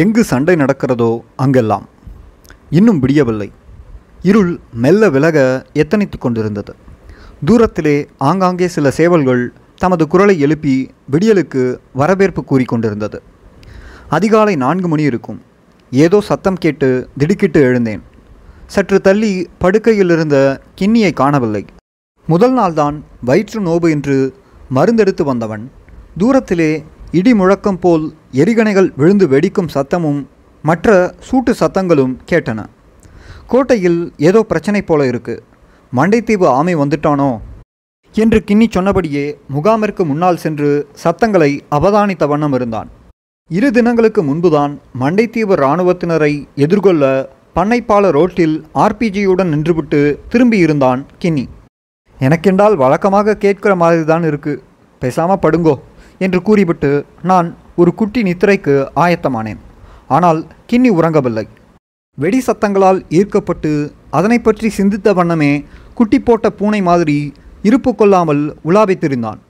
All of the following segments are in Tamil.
எங்கு சண்டை நடக்கிறதோ அங்கெல்லாம் இன்னும் விடியவில்லை. இருள் மெல்ல விலக எத்தனித்து கொண்டிருந்தது. தூரத்திலே ஆங்காங்கே சில சேவல்கள் தமது குரலை எழுப்பி விடியலுக்கு வரவேற்பு கூறி கொண்டிருந்தது. அதிகாலை 4 மணி இருக்கும். ஏதோ சத்தம் கேட்டு திடுக்கிட்டு எழுந்தேன். சற்று தள்ளி படுக்கையில் இருந்த கிண்ணியை காணவில்லை. முதல் நாள்தான் வயிற்று நோவு என்று மருந்தெடுத்து வந்தவன் தூரத்திலே இடி முழக்கம் போல் எரிகணைகள் விழுந்து வெடிக்கும் சத்தமும் மற்ற சூட்டு சத்தங்களும் கேட்டன. கோட்டையில் ஏதோ பிரச்சனை போல இருக்கு, மண்டைத்தீவு ஆமை வந்துட்டானோ என்று கிண்ணி சொன்னபடியே முகாமிற்கு முன்னால் சென்று சத்தங்களை அவதானித்த வண்ணம் இருந்தான். 2 தினங்களுக்கு முன்புதான் மண்டைத்தீவு இராணுவத்தினரை எதிர்கொள்ள பண்ணைப்பால ரோட்டில் ஆர்பிஜியுடன் நின்றுவிட்டு திரும்பியிருந்தான் கிண்ணி. எனக்கென்றால் வழக்கமாக கேட்கிற மாதிரி தான் இருக்குது, பேசாமல் படுங்கோ என்று கூறிவிட்டு நான் ஒரு குட்டி நித்திரைக்கு ஆயத்தமானேன். ஆனால் கிண்ணி உறங்கவில்லை. வெடி சத்தங்களால் ஈர்க்கப்பட்டு அதனை பற்றி சிந்தித்த வண்ணமே குட்டி போட்ட பூனை மாதிரி இருப்பு கொள்ளாமல் உலாவித் திரிந்தான்.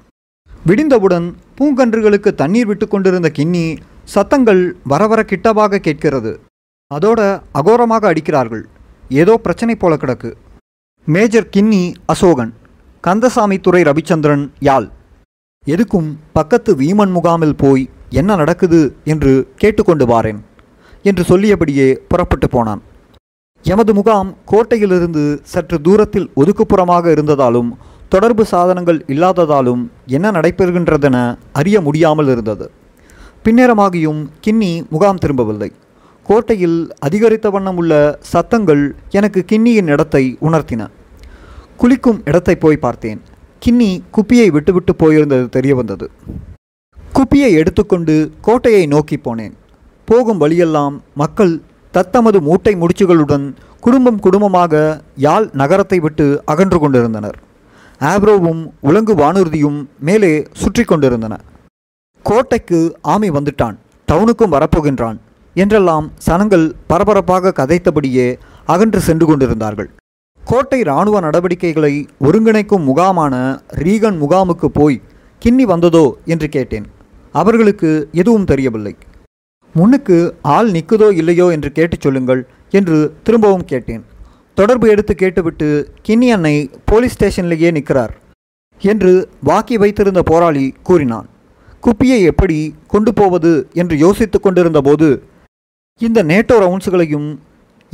விடிந்தவுடன் பூங்கன்றுகளுக்கு தண்ணீர் விட்டு கொண்டிருந்த கிண்ணி, சத்தங்கள் வரவர கிட்டவாக கேட்கிறது, அதோட அகோரமாக அடிக்கிறார்கள், ஏதோ பிரச்சனை போல கிடக்கு. மேஜர் கிண்ணி அசோகன், கந்தசாமி துறை ரவிச்சந்திரன், யாழ். எதுக்கும் பக்கத்து வீமன் முகாமில் போய் என்ன நடக்குது என்று கேட்டுக்கொண்டு வாரேன் என்று சொல்லியபடியே புறப்பட்டு போனான். எமது முகாம் கோட்டையிலிருந்து சற்று தூரத்தில் ஒதுக்குப்புறமாக இருந்ததாலும் தொடர்பு சாதனங்கள் இல்லாததாலும் என்ன நடைபெறுகின்றதென அறிய முடியாமல் இருந்தது. பின்னேரமாகியும் கிண்ணி முகாம் திரும்பவில்லை. கோட்டையில் அதிகரித்த வண்ணம் உள்ள சத்தங்கள் எனக்கு கிண்ணியின் இடத்தை உணர்த்தின. குளிக்கும் இடத்தை போய் பார்த்தேன். கிண்ணி குப்பியை விட்டுவிட்டு போயிருந்தது தெரிய வந்தது. குப்பியை எடுத்துக்கொண்டு கோட்டையை நோக்கி போனேன். போகும் வழியெல்லாம் மக்கள் தத்தமது மூட்டை முடிச்சுகளுடன் குடும்பம் குடும்பமாக யாழ் நகரத்தை விட்டு அகன்று கொண்டிருந்தனர். ஆப்ரோவும் உலங்கு வானூர்தியும் மேலே சுற்றி கொண்டிருந்தன. கோட்டைக்கு ஆமி வந்துட்டான், டவுனுக்கும் வரப்போகின்றான் என்றெல்லாம் சனங்கள் பரபரப்பாக கதைத்தபடியே அகன்று சென்று கொண்டிருந்தார்கள். கோட்டை இராணுவ நடவடிக்கைகளை ஒருங்கிணைக்கும் முகாமான ரீகன் முகாமுக்கு போய் கிண்ணி வந்ததோ என்று கேட்டேன். அவர்களுக்கு எதுவும் தெரியவில்லை. முன்னுக்கு ஆள் நிற்குதோ இல்லையோ என்று கேட்டு சொல்லுங்கள் என்று திரும்பவும் கேட்டேன். தொடர்பு எடுத்து கேட்டுவிட்டு கிண்ணி அன்னை போலீஸ் ஸ்டேஷன்லேயே நிற்கிறார் என்று வாக்கி வைத்திருந்த போராளி கூறினான். குப்பியை எப்படி கொண்டு போவது என்று யோசித்து கொண்டிருந்த போது இந்த நேட்டோ ரவுண்ட்ஸுகளையும்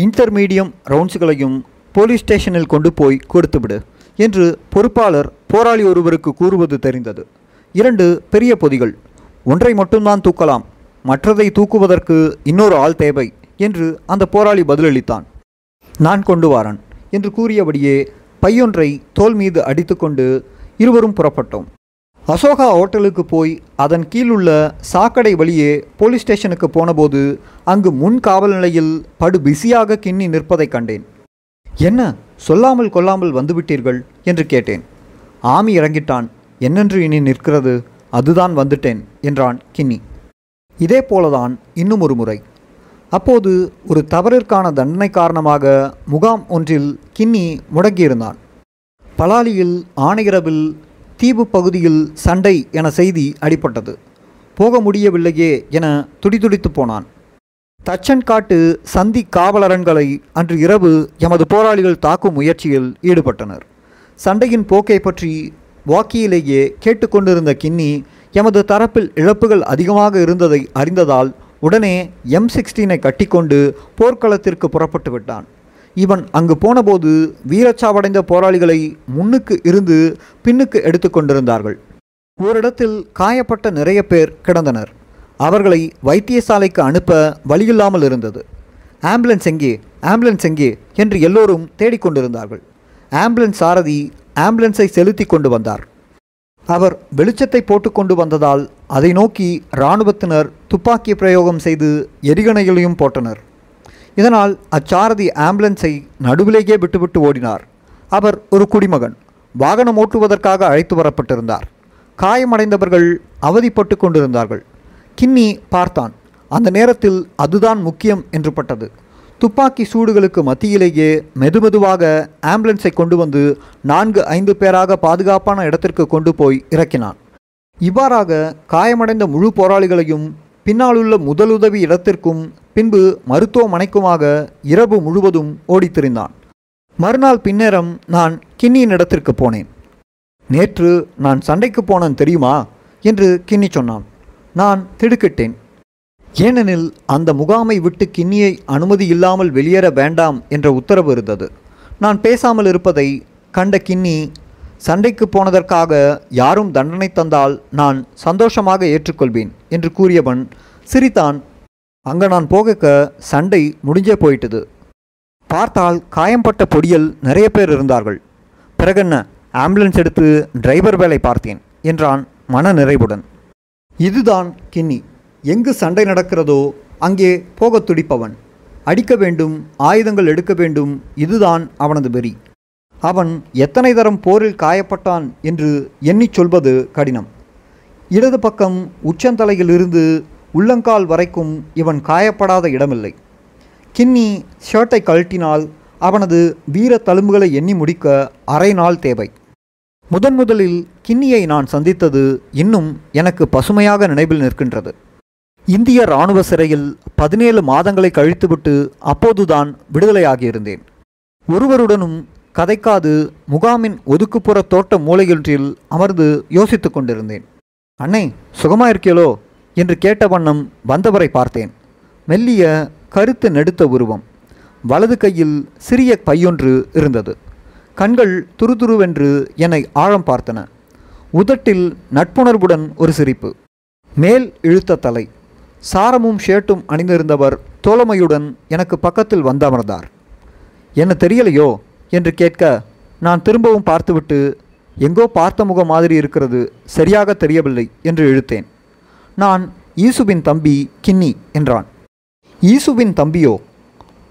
இன்டர்மீடியம் ரவுண்ட்ஸுகளையும் போலீஸ் ஸ்டேஷனில் கொண்டு போய் கொடுத்துவிடு என்று பொறுப்பாளர் போராளி ஒருவருக்கு கூறுவது தெரிந்தது. 2 பெரிய பொதிகள், ஒன்றை மட்டும்தான் தூக்கலாம், மற்றதை தூக்குவதற்கு இன்னொரு ஆள் தேவை என்று அந்த போராளி பதிலளித்தான். நான் கொண்டு வாரன் என்று கூறியபடியே பையொன்றை தோல் மீது அடித்துக்கொண்டு இருவரும் புறப்பட்டோம். அசோகா ஹோட்டலுக்கு போய் அதன் கீழுள்ள சாக்கடை வழியே போலீஸ் ஸ்டேஷனுக்கு போனபோது அங்கு முன் காவல் நிலையில் படு பிஸியாக கிண்ணி நிற்பதை கண்டேன். என்ன சொல்லாமல் கொள்ளாமல் வந்துவிட்டீர்கள் என்று கேட்டேன். ஆமி இறங்கிட்டான், என்னென்று இனி நிற்கிறது, அதுதான் வந்துட்டேன் என்றான் கிண்ணி. இதே போலதான் இன்னும் ஒரு முறை. அப்போது ஒரு தவறிற்கான தண்டனை காரணமாக முகாம் ஒன்றில் கிண்ணி முடங்கியிருந்தான். பலாலியில் ஆணையரவில் தீவு பகுதியில் சண்டை என செய்தி அடிபட்டது. போக முடியவில்லையே என துடிதுடித்து போனான். தச்சன்காட்டு சந்தி காவலரன்களை அன்று இரவு எமது போராளிகள் தாக்கும் முயற்சியில் ஈடுபட்டனர். சண்டையின் போக்கை பற்றி வாக்கியிலேயே கேட்டுக்கொண்டிருந்த கிண்ணி எமது தரப்பில் இழப்புகள் அதிகமாக இருந்ததை அறிந்ததால் உடனே M16ஐ கட்டிக்கொண்டு போர்க்களத்திற்கு புறப்பட்டு விட்டான். இவன் அங்கு போனபோது வீரச்சாவடைந்த போராளிகளை முன்னுக்கு இருந்து பின்னுக்கு எடுத்து கொண்டிருந்தார்கள். ஓரிடத்தில் காயப்பட்ட நிறைய பேர் கிடந்தனர். அவர்களை வைத்தியசாலைக்கு அனுப்ப வழியில்லாமல் இருந்தது. ஆம்புலன்ஸ் எங்கே, ஆம்புலன்ஸ் எங்கே என்று எல்லோரும் தேடிக்கொண்டிருந்தார்கள். ஆம்புலன்ஸ் சாரதி ஆம்புலன்ஸை செலுத்தி கொண்டு வந்தார். அவர் வெளிச்சத்தை போட்டு கொண்டு வந்ததால் அதை நோக்கி இராணுவத்தினர் துப்பாக்கி பிரயோகம் செய்து எரிகணைகளையும் போட்டனர். இதனால் அச்சாரதி ஆம்புலன்ஸை நடுவிலேயே விட்டுவிட்டு ஓடினார். அவர் ஒரு குடிமகன், வாகனம் ஓட்டுவதற்காக அழைத்து வரப்பட்டிருந்தார். காயமடைந்தவர்கள் அவதிப்பட்டு கொண்டிருந்தார்கள். கிண்ணி பார்த்தான். அந்த நேரத்தில் அதுதான் முக்கியம் என்று பட்டது. துப்பாக்கி சூடுகளுக்கு மத்தியிலேயே மெதுமெதுவாக ஆம்புலன்ஸை கொண்டு வந்து 4-5 பேராக பாதுகாப்பான இடத்திற்கு கொண்டு போய் இறக்கினான். இவ்வாறாக காயமடைந்த முழு போராளிகளையும் பின்னால் உள்ள முதலுதவி இடத்திற்கும் பின்பு மருத்துவமனைக்குமாக இரவு முழுவதும் ஓடித்திருந்தான். மறுநாள் பின்னேரம் நான் கின்னியின் இடத்திற்கு போனேன். நேற்று நான் சண்டைக்கு போனேன் தெரியுமா என்று கின்னி சொன்னான். நான் திடுக்கிட்டேன். ஏனெனில் அந்த முகாமை விட்டு கின்னியை அனுமதி இல்லாமல் வெளியேற வேண்டாம் என்ற உத்தரவு இருந்தது. நான் பேசாமல் இருப்பதை கண்ட கின்னி, சண்டைக்கு போனதற்காக யாரும் தண்டனை தந்தால் நான் சந்தோஷமாக ஏற்றுக்கொள்வேன் என்று கூறியவன் சிரித்தான். அங்கே நான் போக சண்டை முடிஞ்சே போயிட்டது. பார்த்தால் காயம்பட்ட பொடியில் நிறைய பேர் இருந்தார்கள். பிறகென்ன, ஆம்புலன்ஸ் எடுத்து டிரைவர் வேலை பார்த்தேன் என்றான் மன நிறைவுடன். இதுதான் கின்னி. எங்கு சண்டை நடக்கிறதோ அங்கே போக துடிப்பவன். அடிக்க வேண்டும், ஆயுதங்கள் எடுக்க வேண்டும், இதுதான் அவனது வெறி. அவன் எத்தனை தரம் போரில் காயப்பட்டான் என்று எண்ணி சொல்வது கடினம். இடது பக்கம் உச்சந்தலையிலிருந்து உள்ளங்கால் வரைக்கும் இவன் காயப்படாத இடமில்லை. கின்னி ஷர்ட்டை கழட்டினால் அவனது வீர தழும்புகளை எண்ணி முடிக்க அரை நாள் தேவை. முதன் முதலில் கின்னியை நான் சந்தித்தது இன்னும் எனக்கு பசுமையாக நினைவில் நிற்கின்றது. இந்திய இராணுவ சிறையில் 17 மாதங்களை கழித்துவிட்டு அப்போதுதான் விடுதலையாகியிருந்தேன். ஒருவருடனும் கதைக்காது முகாமின் ஒதுக்குப்புற தோட்ட மூலையொன்றில் அமர்ந்து யோசித்து கொண்டிருந்தேன். அன்னை சுகமாயிருக்கேளோ என்று கேட்ட வண்ணம் வந்தவரை பார்த்தேன். மெல்லிய கருத்து நெடுத்த உருவம், வலது கையில் சிறிய பையொன்று இருந்தது. கண்கள் துருதுருவென்று என்னை ஆழம் பார்த்தன. உதட்டில் நட்புணர்வுடன் ஒரு சிரிப்பு, மேல் இழுத்த தலை. சாரமும் ஷேட்டும் அணிந்திருந்தவர் தோழமையுடன் எனக்கு பக்கத்தில் வந்தமர்ந்தார். என்ன தெரியலையோ என்று கேட்க நான் திரும்பவும் பார்த்துவிட்டு, எங்கோ பார்த்த முகம் மாதிரி இருக்கிறது, சரியாக தெரியவில்லை என்று இழுத்தேன். நான் ஈசுவின் தம்பி கின்னி என்றான். ஈசுவின் தம்பியோ?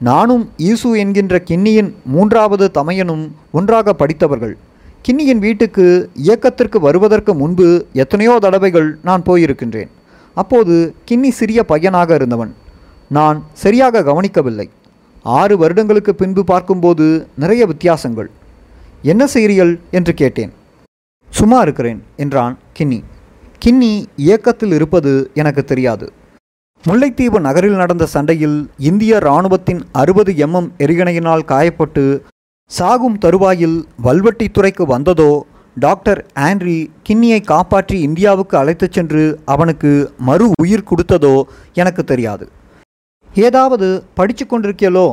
நானும் ஈசு என்கின்ற கின்னியின் 3வது தமையனும் ஒன்றாக படித்தவர்கள். கின்னியின் வீட்டுக்கு இயக்கத்திற்கு வருவதற்கு முன்பு எத்தனையோ தடவைகள் நான் போயிருக்கின்றேன். அப்போது கின்னி சிறிய பையனாக இருந்தவன். நான் சரியாக கவனிக்கவில்லை. 6 வருடங்களுக்கு பின்பு பார்க்கும்போது நிறைய வித்தியாசங்கள். என்ன செய்கிறீர்கள் என்று கேட்டேன். சும்மா இருக்கிறேன் என்றான் கின்னி. கின்னி இயக்கத்தில் இருப்பது எனக்கு தெரியாது. முல்லைத்தீவு நகரில் நடந்த சண்டையில் இந்திய இராணுவத்தின் 60 mm எறிகணையினால் காயப்பட்டு சாகும் தருவாயில் வல்வட்டித்துறைக்கு வந்ததோ டாக்டர் ஆண்ட்ரி கின்னியை காப்பாற்றி இந்தியாவுக்கு அழைத்துச் சென்று அவனுக்கு மறு உயிர் கொடுத்ததோ எனக்கு தெரியாது. ஏதாவது படித்து கொண்டிருக்கியலோ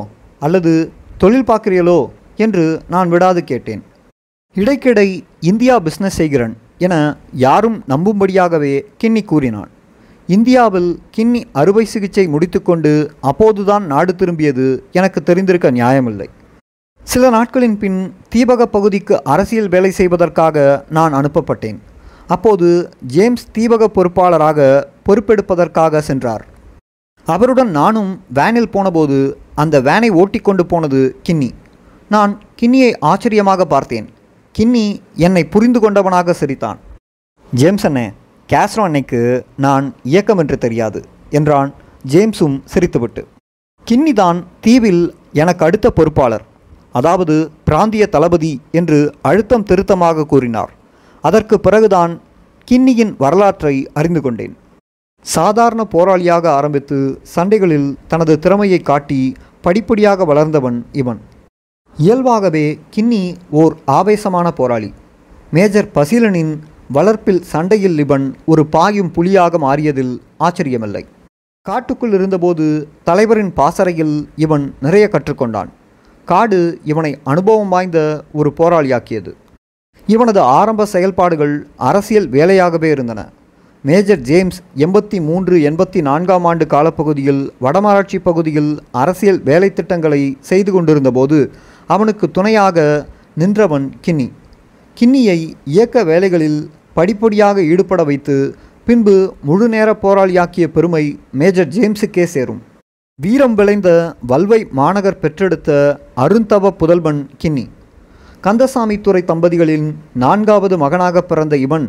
அல்லது தொழில் பார்க்கிறீர்களோ என்று நான் விடாது கேட்டேன். இடைக்கிடை இந்தியா பிஸ்னஸ் செய்கிறேன் என யாரும் நம்பும்படியாகவே கின்னி கூறினான். இந்தியாவில் கின்னி அறுவை சிகிச்சை முடித்துக்கொண்டு அப்போதுதான் நாடு திரும்பியது எனக்கு தெரிந்திருக்க நியாயமில்லை. சில நாட்களின் பின் தீபக பகுதிக்கு அரசியல் வேலை செய்வதற்காக நான் அனுப்பப்பட்டேன். அப்போது ஜேம்ஸ் தீபக பொறுப்பாளராக பொறுப்பெடுப்பதற்காக சென்றார். அவருடன் நானும் வேனில் போனபோது அந்த வேனை ஓட்டி கொண்டு போனது கின்னி. நான் கின்னியை ஆச்சரியமாக பார்த்தேன். கின்னி என்னை புரிந்து கொண்டவனாக சிரித்தான். ஜேம்ஸ் அண்ணே, கேஸ்ரோ அன்னைக்கு நான் இயக்கம் என்று தெரியாது என்றான் ஜேம்ஸும் சிரித்துவிட்டு. கின்னி தான் தீவில் எனக்கு அடுத்த பொறுப்பாளர், அதாவது பிராந்திய தளபதி என்று அழுத்தம் திருத்தமாக கூறினார். அதற்கு பிறகுதான் கின்னியின் வரலாற்றை அறிந்து கொண்டேன். சாதாரண போராளியாக ஆரம்பித்து சண்டைகளில் தனது திறமையை காட்டி படிப்படியாக வளர்ந்தவன் இவன். இயல்பாகவே கின்னி ஓர் ஆவேசமான போராளி. மேஜர் பசீலனின் வளர்ப்பில் சண்டையில் இவன் ஒரு பாயும் புலியாக மாறியதில் ஆச்சரியமில்லை. காட்டுக்குள் இருந்தபோது தலைவரின் பாசறையில் இவன் நிறைய கற்றுக்கொண்டான். காடு இவனை அனுபவம் வாய்ந்த ஒரு போராளியாக்கியது. இவனது ஆரம்ப செயல்பாடுகள் அரசியல் வேலையாகவே இருந்தன. மேஜர் ஜேம்ஸ் 83-84 ஆண்டு காலப்பகுதியில் வடமராட்சி பகுதியில் அரசியல் வேலை திட்டங்களை செய்து கொண்டிருந்தபோது அவனுக்கு துணையாக நின்றவன் கின்னி. கின்னியை இயக்க வேலைகளில் படிப்படியாக ஈடுபட வைத்து பின்பு முழு நேர போராளியாக்கிய பெருமை மேஜர் ஜேம்ஸுக்கே சேரும். வீரம் விளைந்த வல்வை மாநகர் பெற்றெடுத்த அருந்தவ புதல்வன் கின்னி. கந்தசாமித்துறை தம்பதிகளின் 4வது மகனாக பிறந்த இவன்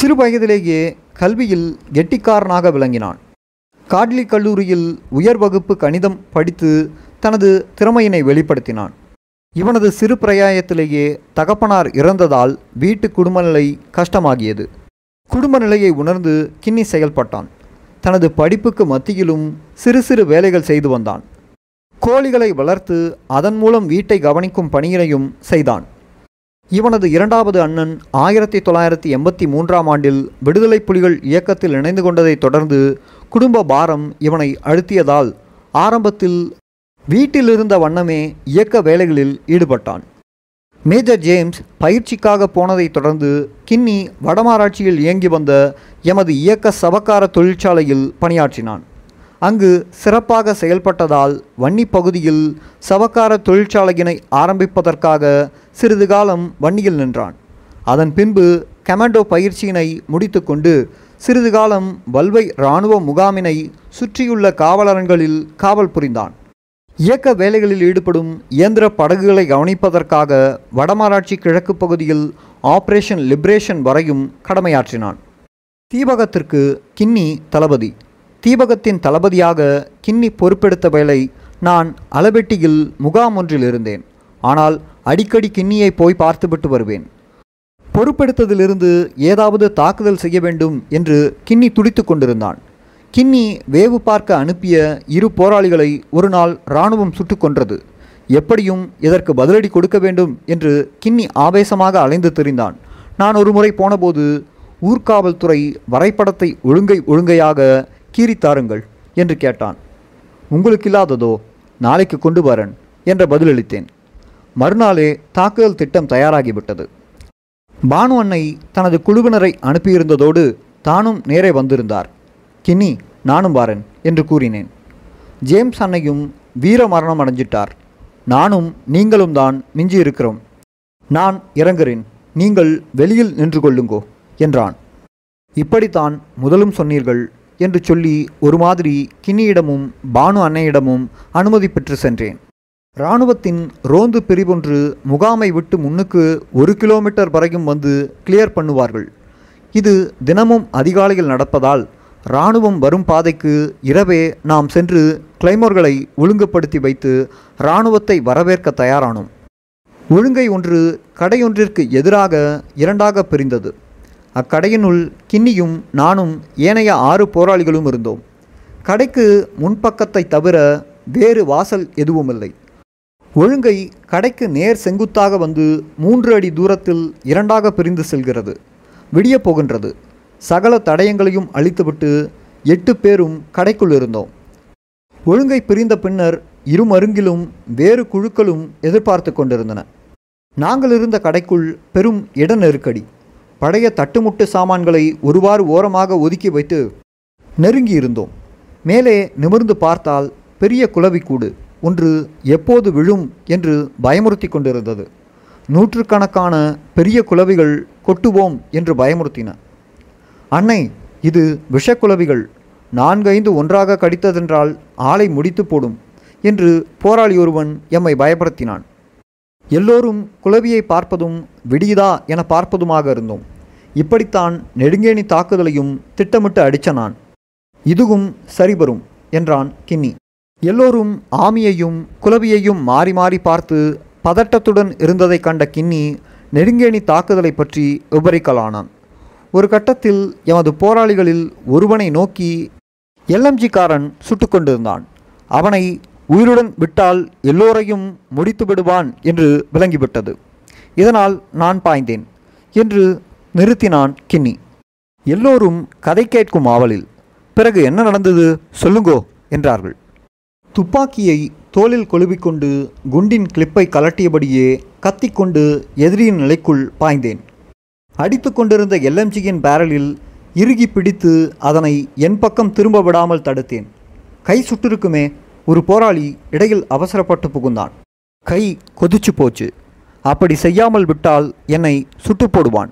சிறு வயதிலேயே கல்வியில் கெட்டிக்காரனாக விளங்கினான். காட்லி கல்லூரியில் உயர் வகுப்பு கணிதம் படித்து தனது திறமையினை வெளிப்படுத்தினான். இவனது சிறு பிரயாயத்திலேயே தகப்பனார் இறந்ததால் வீட்டு குடும்ப நிலை கஷ்டமாகியது. குடும்ப நிலையை உணர்ந்து கின்னி செயல்பட்டான். தனது படிப்புக்கு மத்தியிலும் சிறு சிறு வேலைகள் செய்து வந்தான். கோழிகளை வளர்த்து அதன் மூலம் வீட்டை கவனிக்கும் பணியினையும் செய்தான். இவனது இரண்டாவது அண்ணன் 1983ஆம் ஆண்டில் விடுதலை புலிகள் இயக்கத்தில் இணைந்து கொண்டதைத் தொடர்ந்து குடும்ப பாரம் இவனை அழுத்தியதால் ஆரம்பத்தில் வீட்டிலிருந்த வண்ணமே இயக்க வேலைகளில் ஈடுபட்டான். மேஜர் ஜேம்ஸ் பயிற்சிக்காக போனதைத் தொடர்ந்து கின்னி வடமராட்சியில் இயங்கி வந்த எமது இயக்க சபக்கார தொழிற்சாலையில் பணியாற்றினான். அங்கு சிறப்பாக செயல்பட்டதால் வன்னி பகுதியில் சவக்கார தொழிற்சாலையினை ஆரம்பிப்பதற்காக சிறிது காலம் வன்னியில் நின்றான். அதன் பின்பு கமாண்டோ பயிற்சியினை முடித்து கொண்டு சிறிது காலம் வல்வை இராணுவ முகாமினை சுற்றியுள்ள காவலரங்களில் காவல் புரிந்தான். இயக்க வேலைகளில் ஈடுபடும் இயந்திர படகுகளை கவனிப்பதற்காக வடமராட்சி கிழக்கு பகுதியில் ஆப்ரேஷன் லிபரேஷன் வரையும் கடமையாற்றினான். தீபகத்திற்கு கின்னி தளபதி. தீபகத்தின் தளபதியாக கின்னி பொறுப்பெடுத்த வேளை நான் அளபெட்டியில் முகாம் ஒன்றில் இருந்தேன். ஆனால் அடிக்கடி கின்னியை போய் பார்த்துவிட்டு வருவேன். பொறுப்பெடுத்ததிலிருந்து ஏதாவது தாக்குதல் செய்ய வேண்டும் என்று கின்னி துடித்து கொண்டிருந்தான். கின்னி வேவு பார்க்க அனுப்பிய இரு போராளிகளை ஒரு நாள் இராணுவம் சுட்டு கொன்றது. எப்படியும் இதற்கு பதிலடி கொடுக்க வேண்டும் என்று கின்னி ஆவேசமாக அலைந்து திரிந்தான். நான் ஒரு முறை போனபோது ஊர்காவல்துறை வரைபடத்தை ஒழுங்கையாக கீறித்தாருங்கள் என்று கேட்டான். உங்களுக்கு இல்லாததோ, நாளைக்கு கொண்டு வரேன் என்ற பதிலளித்தேன். மறுநாளே தாக்குதல் திட்டம் தயாராகிவிட்டது. பானு அன்னை தனது குழுவினரை அனுப்பியிருந்ததோடு தானும் நேரே வந்திருந்தார். கின்னி, நானும் வரேன் என்று கூறினேன். ஜேம்ஸ் அன்னையும் வீர மரணம் அடைஞ்சிட்டார். நானும் நீங்களும் தான் மிஞ்சி இருக்கிறோம். நான் இறங்குறேன், நீங்கள் வெளியில் நின்று கொள்ளுங்கோ என்றான். இப்படித்தான் முதலும் சொன்னீர்கள் என்று சொல்லி ஒரு மாதிரி கின்னியிடமும் பானு அன்னையிடமும் அனுமதி பெற்று சென்றேன். இராணுவத்தின் ரோந்து பிரிவொன்று முகாமை விட்டு முன்னுக்கு 1 கிலோமீட்டர் வரையும் வந்து கிளியர் பண்ணுவார்கள். இது தினமும் அதிகாலையில் நடப்பதால் இராணுவம் வரும் பாதைக்கு இரவே நாம் சென்று கிளைமோர்களை ஒழுங்குபடுத்தி வைத்து இராணுவத்தை வரவேற்க தயாரானோம். ஒழுங்கை ஒன்று கடையொன்றிற்கு எதிராக இரண்டாக பிரிந்தது. அக்கடையினுள் கின்னியும் நானும் ஏனைய 6 போராளிகளும் இருந்தோம். கடைக்கு முன்பக்கத்தை தவிர வேறு வாசல் எதுவுமில்லை. ஒழுங்கை கடைக்கு நேர் செங்குத்தாக வந்து 3 அடி தூரத்தில் இரண்டாக பிரிந்து செல்கிறது. விடிய போகின்றது. சகல தடயங்களையும் அழித்துவிட்டு 8 பேரும் கடைக்குள் இருந்தோம். ஒழுங்கை பிரிந்த பின்னர் இருமருங்கிலும் வேறு குழுக்களும் எதிர்பார்த்து கொண்டிருந்தன. நாங்கள் இருந்த கடைக்குள் பெரும் இட நெருக்கடி. பழைய தட்டுமுட்டு சாமான்களை ஒருவாறு ஓரமாக ஒதுக்கி வைத்து நெருங்கி இருந்தோம். மேலே நிமிர்ந்து பார்த்தால் பெரிய குளவிக்கூடு ஒன்று எப்போது விழும் என்று பயமுறுத்தி கொண்டிருந்தது. 100கணக்கான பெரிய குளவிகள் கொட்டுவோம் என்று பயமுறுத்தின. அன்னை, இது விஷக்குளவிகள், 4-5 ஒன்றாக கடித்ததென்றால் ஆளை முடித்து போடும் என்று போராளி ஒருவன் எம்மை பயப்படுத்தினான். எல்லோரும் குளவியை பார்ப்பதும் விடியுதா என பார்ப்பதுமாக இருந்தோம். இப்படித்தான் நெடுங்கேணி தாக்குதலையும் திட்டமிட்டு அடித்த நான். இதுவும் சரிவரும் என்றான் கின்னி. எல்லோரும் ஆமியையும் குளவியையும் மாறி மாறி பார்த்து பதட்டத்துடன் இருந்ததை கண்ட கின்னி நெடுங்கேணி தாக்குதலை பற்றி விபரிக்கலானான். ஒரு கட்டத்தில் எமது போராளிகளில் ஒருவனை நோக்கி எல்எம்ஜிக்காரன் சுட்டு கொண்டிருந்தான். அவனை உயிருடன் விட்டால் எல்லோரையும் முடித்து விடுவான் என்று விளங்கிவிட்டது. இதனால் நான் பாய்ந்தேன் என்று நிறுத்தினான் கின்னி. எல்லோரும் கதை கேட்கும் ஆவலில் பிறகு என்ன நடந்தது சொல்லுங்கோ என்றார்கள். துப்பாக்கியை தோளில் கொளுவிக்கொண்டு குண்டின் கிளிப்பை கலட்டியபடியே கத்திக்கொண்டு எதிரியின் நிலைக்குள் பாய்ந்தேன். அடித்து கொண்டிருந்த எல்எம்ஜியின் பேரலில் இறுகி பிடித்து அதனை என் பக்கம் திரும்ப விடாமல் தடுத்தேன். கை சுட்டிருக்குமே. ஒரு போராளி இடையில் அவசரப்பட்டு புகுந்தான். கை கொதிச்சு போச்சு. அப்படி செய்யாமல் விட்டால் என்னை சுட்டு போடுவான்.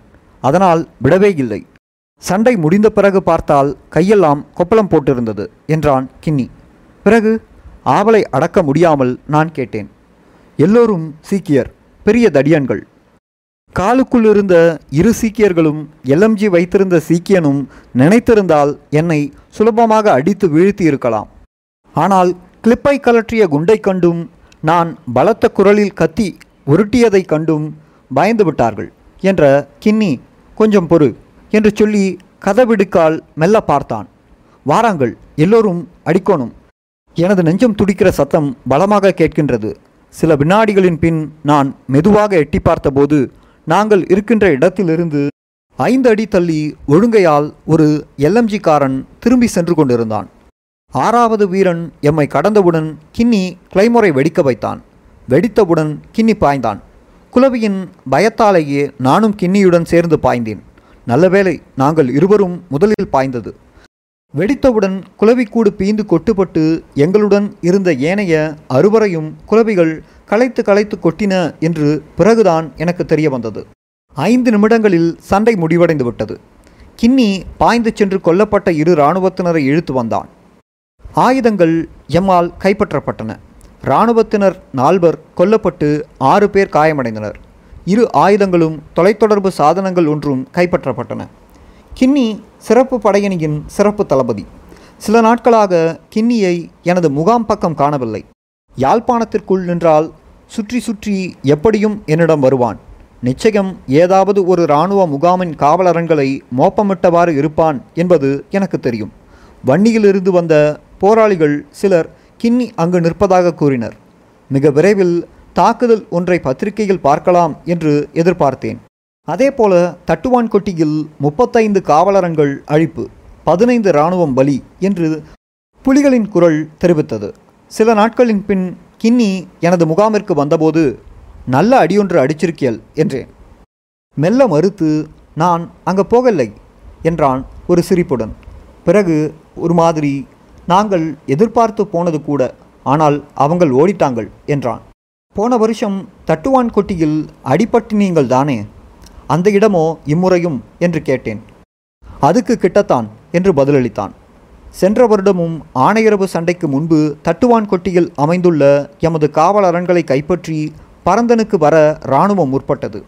அதனால் விடவே இல்லை. சண்டை முடிந்த பிறகு பார்த்தால் கையெல்லாம் கொப்பளம் போட்டிருந்தது என்றான் கின்னி. பிறகு ஆவலை அடக்க முடியாமல் நான் கேட்டேன். எல்லோரும் சீக்கியர், பெரிய தடியன்கள். காலுக்குள் இருந்த 2 சீக்கியர்களும் எல்எம்ஜி வைத்திருந்த சீக்கியனும் நினைத்திருந்தால் என்னை சுலபமாக அடித்து வீழ்த்தி இருக்கலாம். ஆனால் கிளிப்பை கலற்றிய குண்டை கண்டும் நான் பலத்த குரலில் கத்தி உருட்டியதை கண்டும் பயந்து விட்டார்கள் என்ற கின்னி கொஞ்சம் பொறு என்று சொல்லி கதவிடுக்கால் மெல்ல பார்த்தான். வாராங்கள், எல்லோரும் அடிக்கோணும். எனது நெஞ்சம் துடிக்கிற சத்தம் பலமாக கேட்கின்றது. சில வினாடிகளின் பின் நான் மெதுவாக எட்டி பார்த்தபோது நாங்கள் இருக்கின்ற இடத்திலிருந்து 5 அடி தள்ளி ஒழுங்கையால் ஒரு எல்எம்ஜி காரன் திரும்பி சென்று கொண்டிருந்தான். 6வது வீரன் எம்மை கடந்தவுடன் கின்னி கிளைமோரை வெடிக்க வைத்தான். வெடித்தவுடன் கின்னி பாய்ந்தான். குலவியின் பயத்தாலேயே நானும் கின்னியுடன் சேர்ந்து பாய்ந்தேன். நல்லவேளை நாங்கள் இருவரும் முதலில் பாய்ந்தது. வெடித்தவுடன் குலவிக்கூடு பீந்து கொட்டுப்பட்டு எங்களுடன் இருந்த ஏனைய 6வரையும் குலவிகள் களைத்து களைத்து கொட்டின என்று பிறகுதான் எனக்கு தெரிய வந்தது. 5 நிமிடங்களில் சண்டை முடிவடைந்து விட்டது. கின்னி பாய்ந்து சென்று கொல்லப்பட்ட 2 இராணுவத்தினரை இழுத்து வந்தான். ஆயுதங்கள் எம்மால் கைப்பற்றப்பட்டன. இராணுவத்தினர் 4 கொல்லப்பட்டு 6 பேர் காயமடைந்தனர். 2 ஆயுதங்களும் தொலைத்தொடர்பு சாதனங்கள் ஒன்றும் கைப்பற்றப்பட்டன. கின்னி சிறப்பு படையணியின் சிறப்பு தளபதி. சில நாட்களாக கின்னியை எனது முகாம் பக்கம் காணவில்லை. யாழ்ப்பாணத்திற்குள் நின்றால் சுற்றி சுற்றி எப்படியும் என்னிடம் வருவான். நிச்சயம் ஏதாவது ஒரு இராணுவ முகாமின் காவலரண்களை மோப்பமிட்டவாறு இருப்பான் என்பது எனக்கு தெரியும். வன்னியிலிருந்து வந்த போராளிகள் சிலர் கின்னி அங்கு நிற்பதாக கூறினர். மிக விரைவில் தாக்குதல் ஒன்றை பத்திரிகையில் பார்க்கலாம் என்று எதிர்பார்த்தேன். அதேபோல தட்டுவான்கொட்டியில் 35 காவலரண்கள் அழிப்பு, 15 இராணுவம் பலி என்று புலிகளின் குரல் தெரிவித்தது. சில நாட்களின் பின் கின்னி எனது முகாமிற்கு வந்தபோது, நல்ல அடியொன்று அடிச்சிருக்கியல் என்றேன். மெல்ல மறுத்து, நான் அங்கே போகலை என்றான் ஒரு சிரிப்புடன். பிறகு ஒரு மாதிரி, நாங்கள் எதிர்பார்த்து போனது கூட, ஆனால் அவங்கள் ஓடிட்டாங்கள் என்றான். போன வருஷம் தட்டுவான்கொட்டியில் அடிபட்டினீங்கள் தானே, அந்த இடமோ இம்முறையும் என்று கேட்டேன். அதுக்கு கிட்டத்தான் என்று பதிலளித்தான். சென்ற வருடமும் ஆணையரவு சண்டைக்கு முன்பு தட்டுவான்கொட்டியில் அமைந்துள்ள எமது காவலரண்களை கைப்பற்றி பரந்தனுக்கு வர இராணுவம் முற்பட்டது.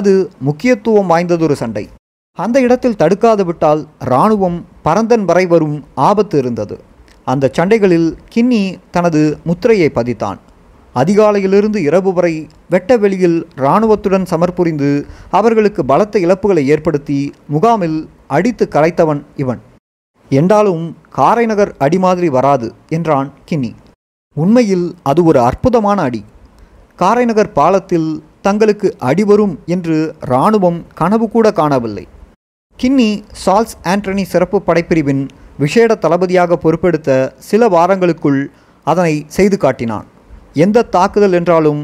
அது முக்கியத்துவம் வாய்ந்ததொரு சண்டை. அந்த இடத்தில் தடுக்காது விட்டால் இராணுவம் பரந்தன் வரை வரும் ஆபத்து இருந்தது. அந்த சண்டைகளில் கின்னி தனது முத்திரையை பதித்தான். அதிகாலையிலிருந்து இரவு வரை வெட்ட வெளியில் இராணுவத்துடன் சமர்புரிந்து அவர்களுக்கு பலத்த இழப்புகளை ஏற்படுத்தி முகாமில் அடித்து கலைத்தவன் இவன். என்றாலும் காரைநகர் அடி மாதிரி வராது என்றான் கின்னி. உண்மையில் அது ஒரு அற்புதமான அடி. காரைநகர் பாலத்தில் தங்களுக்கு அடி வரும் என்று இராணுவம் கனவு கூட காணவில்லை. கின்னி சார்ல்ஸ் ஆண்டனி சிறப்பு படைப்பிரிவின் விசேட தளபதியாக பொறுப்பெடுத்த சில வாரங்களுக்குள் அதனை செய்து காட்டினான். எந்த தாக்குதல் என்றாலும்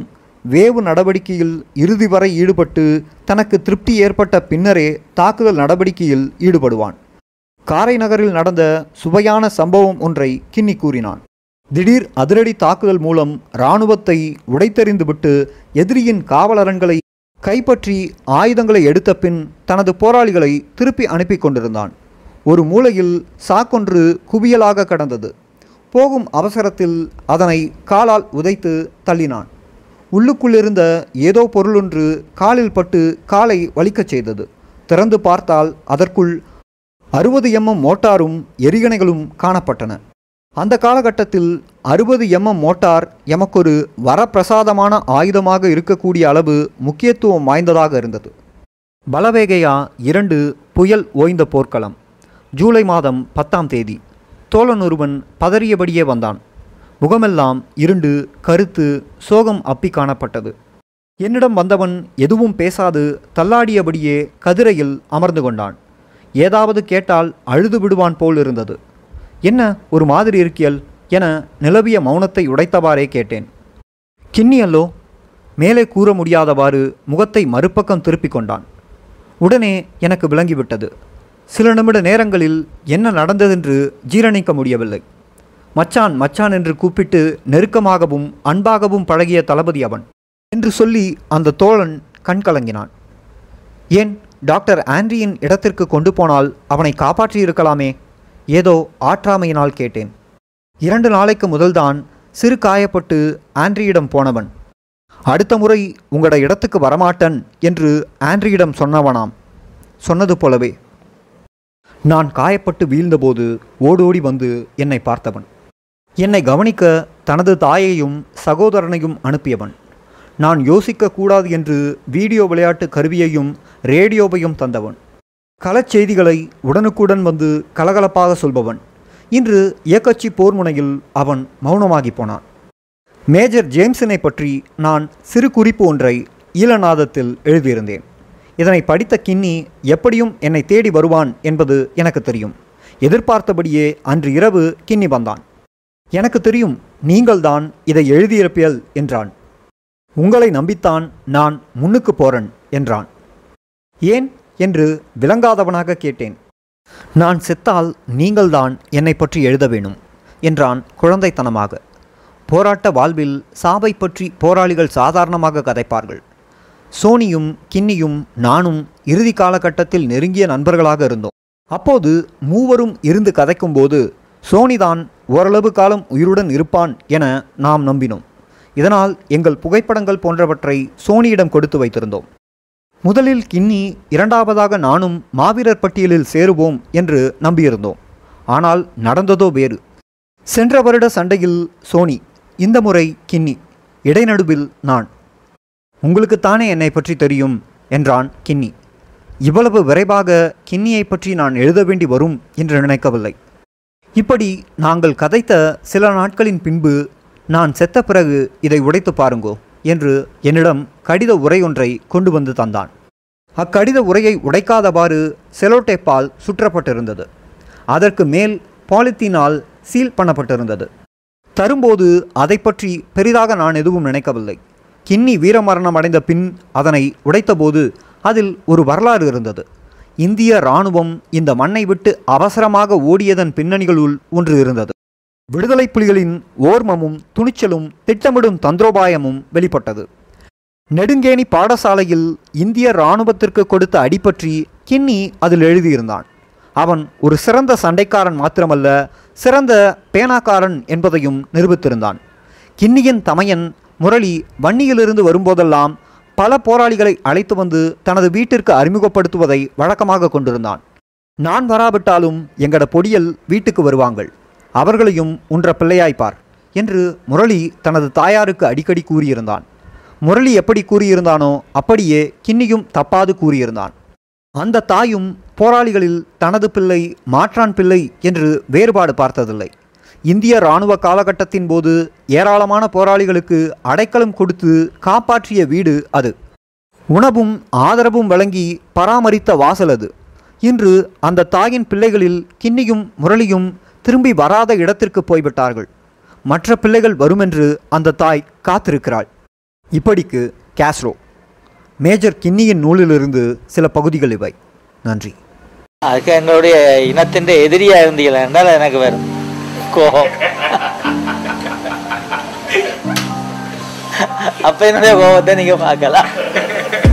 வேவு நடவடிக்கையில் இறுதி வரை ஈடுபட்டு தனக்கு திருப்தி ஏற்பட்ட பின்னரே தாக்குதல் நடவடிக்கையில் ஈடுபடுவான். காரைநகரில் நடந்த சுவையான சம்பவம் ஒன்றை கின்னி கூறினான். திடீர் அதிரடி தாக்குதல் மூலம் இராணுவத்தை உடைத்தெறிந்துவிட்டு எதிரியின் காவலரண்களை கைப்பற்றி ஆயுதங்களை எடுத்த பின் தனது போராளிகளை திருப்பி அனுப்பி கொண்டிருந்தான். ஒரு மூலையில் சாக்கொன்று குவியலாக கடந்தது. போகும் அவசரத்தில் அதனை காலால் உதைத்து தள்ளினான். உள்ளுக்குள்ளிருந்த ஏதோ பொருளொன்று காலில் பட்டு காலை வலிக்கச் செய்தது. திறந்து பார்த்தால் அதற்குள் 60 mm மோட்டாரும் எரிகணைகளும் காணப்பட்டன. அந்த காலகட்டத்தில் 60 mm மோட்டார் எமக்கொரு வரப்பிரசாதமான ஆயுதமாக இருக்கக்கூடிய அளவு முக்கியத்துவம் வாய்ந்ததாக இருந்தது. பலவேகையா 2 புயல் ஓய்ந்த போர்க்களம். ஜூலை மாதம் 10ஆம் தேதி தோழனொருவன் பதறியபடியே வந்தான். முகமெல்லாம் இருண்டு கருத்து சோகம் அப்பி காணப்பட்டது. என்னிடம் வந்தவன் எதுவும் பேசாது தள்ளாடியபடியே கதிரையில் அமர்ந்து கொண்டான். ஏதாவது கேட்டால் அழுது விடுவான் போல் இருந்தது. என்ன ஒரு மாதிரி இருக்கியல் என நிலவிய மௌனத்தை உடைத்தவாறே கேட்டேன். கின்னியல்லோ மேலே கூற முடியாதவாறு முகத்தை மறுபக்கம் திருப்பிக் கொண்டான். உடனே எனக்கு விளங்கிவிட்டது. சில நிமிட நேரங்களில் என்ன நடந்ததென்று ஜீரணிக்க முடியவில்லை. மச்சான் மச்சான் என்று கூப்பிட்டு நெருக்கமாகவும் அன்பாகவும் பழகிய தளபதி அவன் என்று சொல்லி அந்த தோழன் கண்கலங்கினான். ஏன் டாக்டர் ஆண்ட்ரியின் இடத்திற்கு கொண்டு போனால் அவனை காப்பாற்றியிருக்கலாமே, ஏதோ ஆற்றாமையினால் கேட்டேன். 2 நாளைக்கு முதல்தான் சிறு காயப்பட்டு ஆண்ட்ரியிடம் போனவன். அடுத்த முறை உங்களோட இடத்துக்கு வரமாட்டன் என்று ஆண்ட்ரியிடம் சொன்னவனாம். சொன்னது போலவே நான் காயப்பட்டு வீழ்ந்தபோது ஓடோடி வந்து என்னை பார்த்தவன். என்னை கவனிக்க தனது தாயையும் சகோதரனையும் அனுப்பியவன். நான் யோசிக்கக்கூடாது என்று வீடியோ விளையாட்டு கருவியையும் ரேடியோவையும் தந்தவன். களச்செய்திகளை உடனுக்குடன் வந்து கலகலப்பாக சொல்பவன். இன்று இயக்கச்சி போர் முனையில் அவன் மௌனமாகி போனான். மேஜர் ஜேம்சனை பற்றி நான் சிறு குறிப்பு ஒன்றை ஈழநாதத்தில் எழுதியிருந்தேன். இதனை படித்த கின்னி எப்படியும் என்னை தேடி வருவான் என்பது எனக்கு தெரியும். எதிர்பார்த்தபடியே அன்று இரவு கின்னி வந்தான். எனக்கு தெரியும், நீங்கள்தான் இதை எழுதியிருப்பியல் என்றான். உங்களை நம்பித்தான் நான் முன்னுக்கு போறேன் என்றான். ஏன் என்று விளங்காதவனாக கேட்டேன். நான் செத்தால் நீங்கள்தான் என்னை பற்றி எழுத வேணும் என்றான் குழந்தைத்தனமாக. போராட்ட வாழ்வில் சாவை பற்றி போராளிகள் சாதாரணமாக கதைப்பார்கள். சோனியும் கின்னியும் நானும் இறுதி காலகட்டத்தில் நெருங்கிய நண்பர்களாக இருந்தோம். அப்போது மூவரும் இருந்து கதைக்கும்போது சோனிதான் ஓரளவு காலம் உயிருடன் இருப்பான் என நாம் நம்பினோம். இதனால் எங்கள் புகைப்படங்கள் போன்றவற்றை சோனியிடம் கொடுத்து வைத்திருந்தோம். முதலில் கின்னி, இரண்டாவதாக நானும் மாவீரர் பட்டியலில் சேருவோம் என்று நம்பியிருந்தோம். ஆனால் நடந்ததோ வேறு. சென்ற வருட சண்டையில் சோனி, இந்த முறை கின்னி, இடைநடுவில் நான். உங்களுக்குத்தானே என்னை பற்றி தெரியும் என்றான் கின்னி. இவ்வளவு விரைவாக கின்னியை பற்றி நான் எழுத வேண்டி வரும் என்று நினைக்கவில்லை. இப்படி நாங்கள் கதைத்த சில நாட்களின் பின்பு, நான் செத்த பிறகு இதை உடைத்து பாருங்கோ என்று என்னிடம் கடித உரை ஒன்றை கொண்டு வந்து தந்தான். அக்கடித உரையை உடைக்காதவாறு செலோடேப்பால் சுற்றப்பட்டிருந்தது. அதற்கு மேல் பாலித்தீனால் சீல் பண்ணப்பட்டிருந்தது. தரும்போது அதை பற்றி பெரிதாக நான் எதுவும் நினைக்கவில்லை. கின்னி வீரமரணம் அடைந்த பின் அதனை உடைத்தபோது அதில் ஒரு வரலாறு இருந்தது. இந்திய இராணுவம் இந்த மண்ணை விட்டு அவசரமாக ஓடியதன் பின்னணிகளுள் ஒன்று இருந்தது. விடுதலை புலிகளின் ஓர்மமும் துணிச்சலும் திட்டமிடும் தந்திரோபாயமும் வெளிப்பட்டது. நெடுங்கேணி பாடசாலையில் இந்திய இராணுவத்திற்கு கொடுத்த அடிபற்றி கின்னி அதில் எழுதியிருந்தான். அவன் ஒரு சிறந்த சண்டைக்காரன் மாத்திரமல்ல, சிறந்த பேனாக்காரன் என்பதையும் நிரூபித்திருந்தான். கின்னியின் தமையன் முரளி வன்னியிலிருந்து வரும்போதெல்லாம் பல போராளிகளை அழைத்து வந்து தனது வீட்டிற்கு அறிமுகப்படுத்துவதை வழக்கமாக கொண்டிருந்தான். நான் வராவிட்டாலும் எங்கட பொடியல் வீட்டுக்கு வருவாங்கள், அவர்களையும் உன்ற பிள்ளையாய்ப்பார் என்று முரளி தனது தாயாருக்கு அடிக்கடி கூறியிருந்தான். முரளி எப்படி கூறியிருந்தானோ அப்படியே கின்னியும் தப்பாது கூறியிருந்தான். அந்த தாயும் போராளிகளில் தனது பிள்ளை, மாற்றான் பிள்ளை என்று வேறுபாடு பார்த்ததில்லை. இந்திய இராணுவ காலகட்டத்தின் போது ஏராளமான போராளிகளுக்கு அடைக்கலம் கொடுத்து காப்பாற்றிய வீடு அது. உணவும் ஆதரவும் வழங்கி பராமரித்த வாசல் அது. இன்று அந்த தாயின் பிள்ளைகளில் கின்னியும் முரளியும் திரும்பி வராத இடத்திற்கு போய்விட்டார்கள். மற்ற பிள்ளைகள் வருமென்று அந்த தாய் காத்திருக்கிறாள். இப்படிக்கு காஸ்ரோ. மேஜர் கின்னியின் நூலிலிருந்து சில பகுதிகள் இவை. நன்றி. அதுக்கு எங்களுடைய இனத்தின் எதிரியாக இருந்தீங்களா என்றால் எனக்கு வரும் கோபம். அப்ப என்னுடைய கோபத்தை நீங்க பார்க்கலாம்.